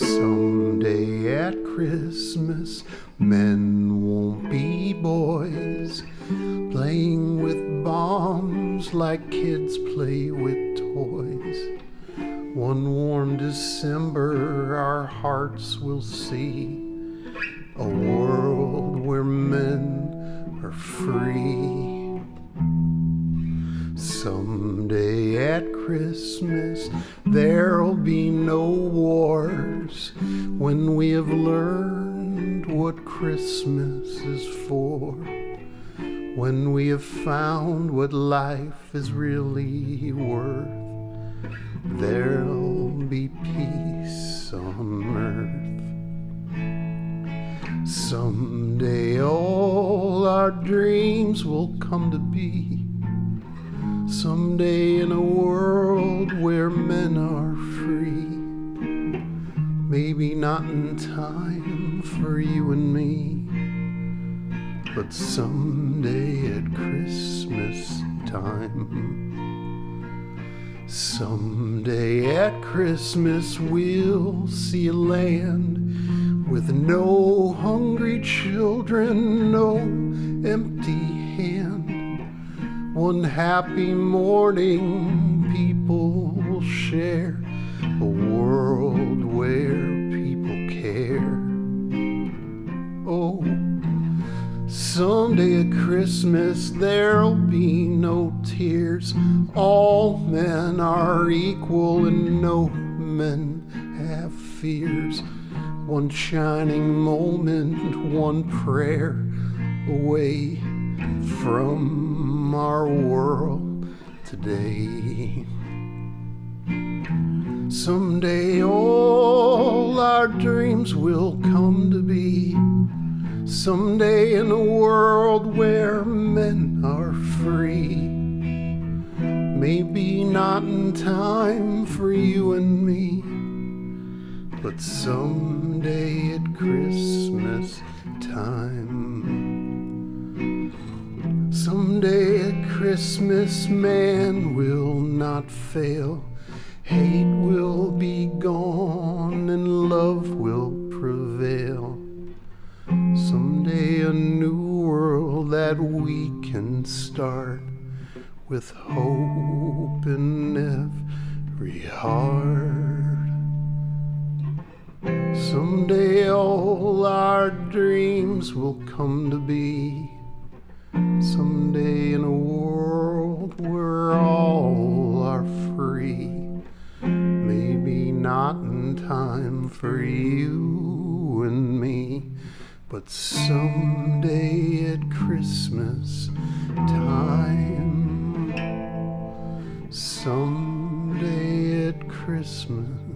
Someday at Christmas, men won't be boys, playing with bombs like kids play with toys. One warm December, our hearts will see a world where men are free. Someday at Christmas, there'll be no wars when we have learned what Christmas is for, when we have found what life is really worth. There'll be peace on earth. Someday all our dreams will come to be. Someday in a world where men are free. Maybe not in time for you and me, but someday at Christmas time. Someday at Christmas we'll see a land with no hungry children, no empty hand. One happy morning people will share, a world where people care. Oh, someday at Christmas there'll be no tears. All men are equal and no men have fears. One shining moment, one prayer away from our world today. Someday all our dreams will come to be. Someday in a world where men are free. Maybe not in time for you and me, but someday at Christmas time. Someday at Christmas man will not fail. Hate will be gone and love will prevail. Someday a new world that we can start, with hope in every heart. Someday all our dreams will come to be. Someday in a world where all are free. Maybe not in time for you and me, but someday at Christmas time. Someday at Christmas